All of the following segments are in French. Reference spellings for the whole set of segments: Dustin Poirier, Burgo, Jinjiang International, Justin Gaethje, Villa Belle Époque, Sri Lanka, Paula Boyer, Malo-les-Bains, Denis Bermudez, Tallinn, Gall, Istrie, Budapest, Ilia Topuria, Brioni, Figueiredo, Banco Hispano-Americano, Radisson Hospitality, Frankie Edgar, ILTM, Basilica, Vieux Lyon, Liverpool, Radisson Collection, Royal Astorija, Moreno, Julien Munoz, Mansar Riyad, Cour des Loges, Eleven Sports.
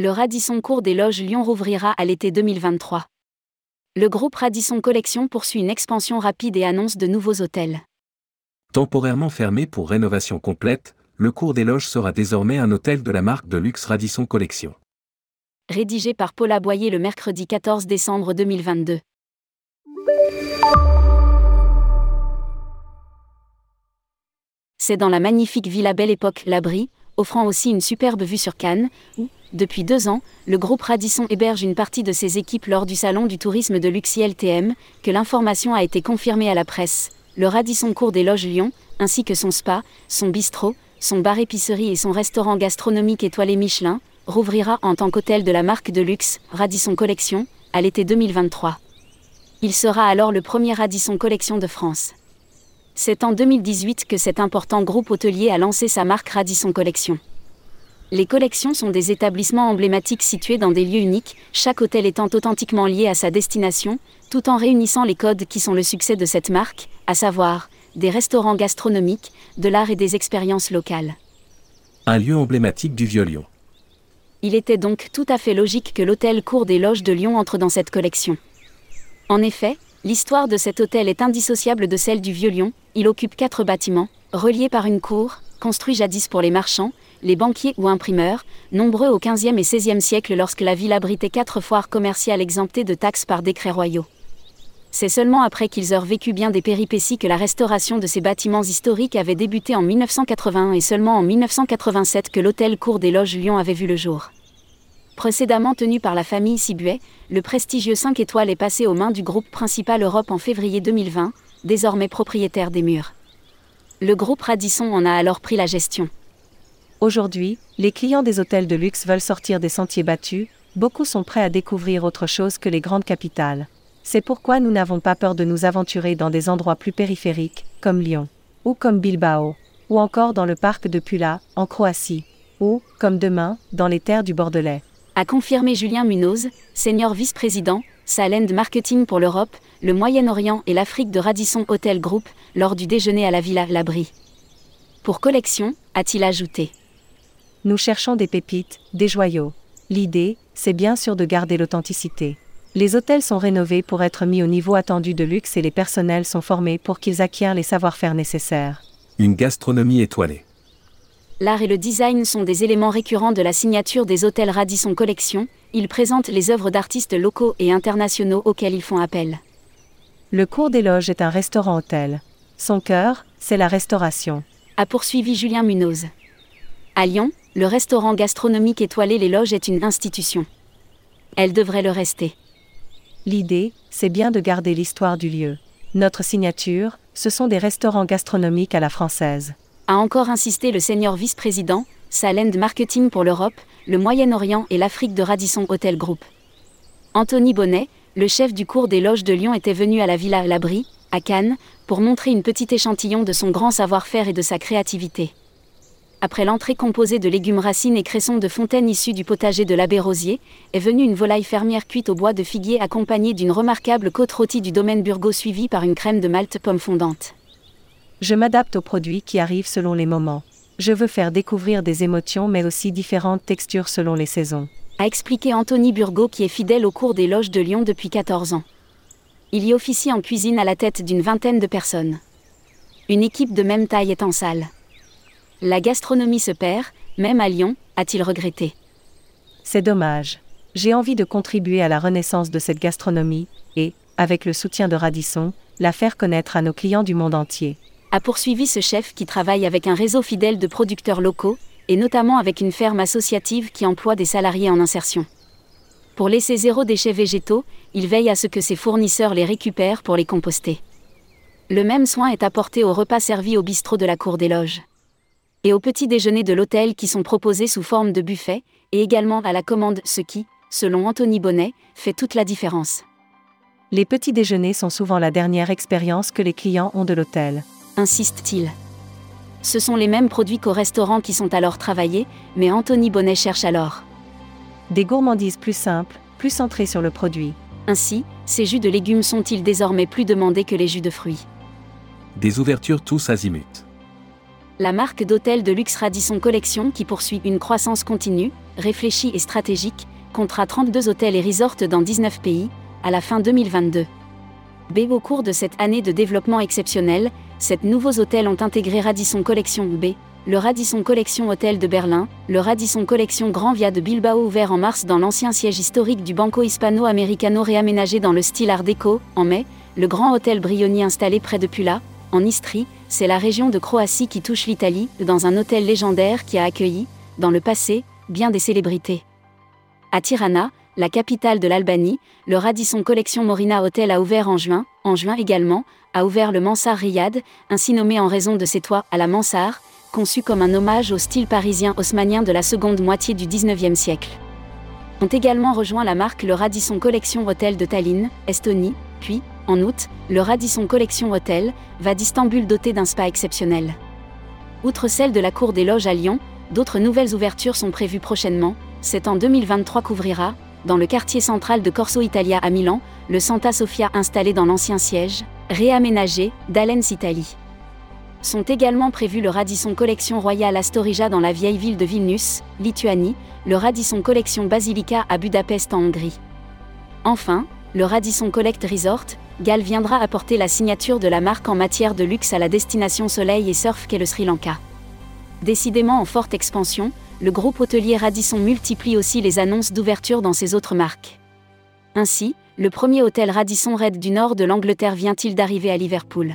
le Radisson Cour des Loges Lyon rouvrira à l'été 2023. Le groupe Radisson Collection poursuit une expansion rapide et annonce de nouveaux hôtels. Temporairement fermé pour rénovation complète, le Cour des Loges sera désormais un hôtel de la marque de luxe Radisson Collection. Rédigé par Paula Boyer le mercredi 14 décembre 2022. C'est dans la magnifique Villa Belle Époque, l'abri, offrant aussi une superbe vue sur Cannes, où, depuis 2 ans, le groupe Radisson héberge une partie de ses équipes lors du salon du tourisme de luxe ILTM, que l'information a été confirmée à la presse. Le Radisson Cour des Loges Lyon, ainsi que son spa, son bistrot, son bar épicerie et son restaurant gastronomique étoilé Michelin, rouvrira en tant qu'hôtel de la marque de luxe, Radisson Collection, à l'été 2023. Il sera alors le premier Radisson Collection de France. C'est en 2018 que cet important groupe hôtelier a lancé sa marque Radisson Collection. Les collections sont des établissements emblématiques situés dans des lieux uniques, chaque hôtel étant authentiquement lié à sa destination, tout en réunissant les codes qui sont le succès de cette marque, à savoir, des restaurants gastronomiques, de l'art et des expériences locales. Un lieu emblématique du Vieux Lyon. Il était donc tout à fait logique que l'hôtel Cour des Loges de Lyon entre dans cette collection. En effet, l'histoire de cet hôtel est indissociable de celle du Vieux Lyon, il occupe 4 bâtiments, reliés par une cour, construit jadis pour les marchands, les banquiers ou imprimeurs, nombreux au XVe et XVIe siècle lorsque la ville abritait 4 foires commerciales exemptées de taxes par décrets royaux. C'est seulement après qu'ils eurent vécu bien des péripéties que la restauration de ces bâtiments historiques avait débuté en 1981 et seulement en 1987 que l'hôtel Cour des Loges Lyon avait vu le jour. Précédemment tenu par la famille Sibuet, le prestigieux 5 étoiles est passé aux mains du groupe principal Europe en février 2020, désormais propriétaire des murs. Le groupe Radisson en a alors pris la gestion. Aujourd'hui, les clients des hôtels de luxe veulent sortir des sentiers battus, beaucoup sont prêts à découvrir autre chose que les grandes capitales. C'est pourquoi nous n'avons pas peur de nous aventurer dans des endroits plus périphériques, comme Lyon, ou comme Bilbao, ou encore dans le parc de Pula, en Croatie, ou, comme demain, dans les terres du Bordelais. A confirmé Julien Munoz, senior vice-président, Sales and Marketing pour l'Europe, le Moyen-Orient et l'Afrique de Radisson Hotel Group, lors du déjeuner à la Villa L'Abri. Pour collection, a-t-il ajouté. Nous cherchons des pépites, des joyaux. L'idée, c'est bien sûr de garder l'authenticité. Les hôtels sont rénovés pour être mis au niveau attendu de luxe et les personnels sont formés pour qu'ils acquièrent les savoir-faire nécessaires. Une gastronomie étoilée. L'art et le design sont des éléments récurrents de la signature des hôtels Radisson Collection. Ils présentent les œuvres d'artistes locaux et internationaux auxquels ils font appel. Le Cour des Loges est un restaurant-hôtel. Son cœur, c'est la restauration. A poursuivi Julien Munoz. À Lyon, le restaurant gastronomique étoilé Les Loges est une institution. Elle devrait le rester. L'idée, c'est bien de garder l'histoire du lieu. Notre signature, ce sont des restaurants gastronomiques à la française. A encore insisté le senior vice-président, Sales and Marketing pour l'Europe, le Moyen-Orient et l'Afrique de Radisson Hotel Group. Anthony Bonnet, le chef du Cour des Loges de Lyon était venu à la Villa L'Abri, à Cannes, pour montrer une petite échantillon de son grand savoir-faire et de sa créativité. Après l'entrée composée de légumes racines et cressons de fontaine issus du potager de l'abbé Rosier, est venue une volaille fermière cuite au bois de figuier accompagnée d'une remarquable côte rôtie du domaine Burgo suivie par une crème de malte pomme fondante. Je m'adapte aux produits qui arrivent selon les moments. Je veux faire découvrir des émotions mais aussi différentes textures selon les saisons. A expliqué Anthony Burgo qui est fidèle au Cour des Loges de Lyon depuis 14 ans. Il y officie en cuisine à la tête d'une vingtaine de personnes. Une équipe de même taille est en salle. La gastronomie se perd, même à Lyon, a-t-il regretté. C'est dommage. J'ai envie de contribuer à la renaissance de cette gastronomie, et, avec le soutien de Radisson, la faire connaître à nos clients du monde entier. A poursuivi ce chef qui travaille avec un réseau fidèle de producteurs locaux, et notamment avec une ferme associative qui emploie des salariés en insertion. Pour laisser 0 déchets végétaux, il veille à ce que ses fournisseurs les récupèrent pour les composter. Le même soin est apporté aux repas servis au bistrot de la Cour des Loges. Et aux petits déjeuners de l'hôtel qui sont proposés sous forme de buffet, et également à la commande, ce qui, selon Anthony Bonnet, fait toute la différence. Les petits déjeuners sont souvent la dernière expérience que les clients ont de l'hôtel, insiste-t-il. Ce sont les mêmes produits qu'au restaurant qui sont alors travaillés, mais Anthony Bonnet cherche alors des gourmandises plus simples, plus centrées sur le produit. Ainsi, ces jus de légumes sont-ils désormais plus demandés que les jus de fruits. Des ouvertures tous azimuts. la marque d'hôtels de luxe Radisson Collection qui poursuit une croissance continue, réfléchie et stratégique, comptera 32 hôtels et resorts dans 19 pays, à la fin 2022. B. Au cours de cette année de développement exceptionnel, 7 nouveaux hôtels ont intégré Radisson Collection B, le Radisson Collection Hôtel de Berlin, le Radisson Collection Gran Via de Bilbao ouvert en mars dans l'ancien siège historique du Banco Hispano-Americano réaménagé dans le style Art déco, en mai, le Grand Hôtel Brioni installé près de Pula, en Istrie, c'est la région de Croatie qui touche l'Italie, dans un hôtel légendaire qui a accueilli, dans le passé, bien des célébrités. À Tirana, la capitale de l'Albanie, le Radisson Collection Morina Hotel a ouvert en juin également, a ouvert le Mansar Riyad, ainsi nommé en raison de ses toits à la Mansar, conçu comme un hommage au style parisien haussmannien de la seconde moitié du 19e siècle. Ont également rejoint la marque le Radisson Collection Hotel de Tallinn, Estonie, puis, en août, le Radisson Collection Hotel, va d'Istanbul doté d'un spa exceptionnel. Outre celle de la Cour des Loges à Lyon, d'autres nouvelles ouvertures sont prévues prochainement, c'est en 2023 qu'ouvrira, dans le quartier central de Corso Italia à Milan, le Santa Sofia installé dans l'ancien siège, réaménagé, d'Alens Italie. Sont également prévus le Radisson Collection Royal Astorija dans la vieille ville de Vilnius, Lituanie, le Radisson Collection Basilica à Budapest en Hongrie. Enfin, le Radisson Collect Resort, Gall viendra apporter la signature de la marque en matière de luxe à la destination soleil et surf qu'est le Sri Lanka. Décidément en forte expansion, le groupe hôtelier Radisson multiplie aussi les annonces d'ouverture dans ses autres marques. Ainsi, le premier hôtel Radisson Red du nord de l'Angleterre vient-il d'arriver à Liverpool.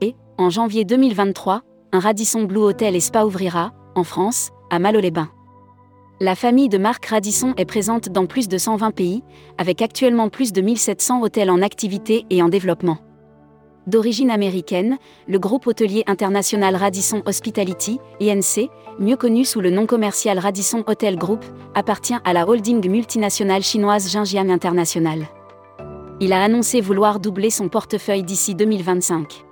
Et, en janvier 2023, un Radisson Blue Hotel et Spa ouvrira, en France, à Malo-les-Bains. La famille de marques Radisson est présente dans plus de 120 pays, avec actuellement plus de 1700 hôtels en activité et en développement. D'origine américaine, le groupe hôtelier international Radisson Hospitality, INC, mieux connu sous le nom commercial Radisson Hotel Group, appartient à la holding multinationale chinoise Jinjiang International. Il a annoncé vouloir doubler son portefeuille d'ici 2025.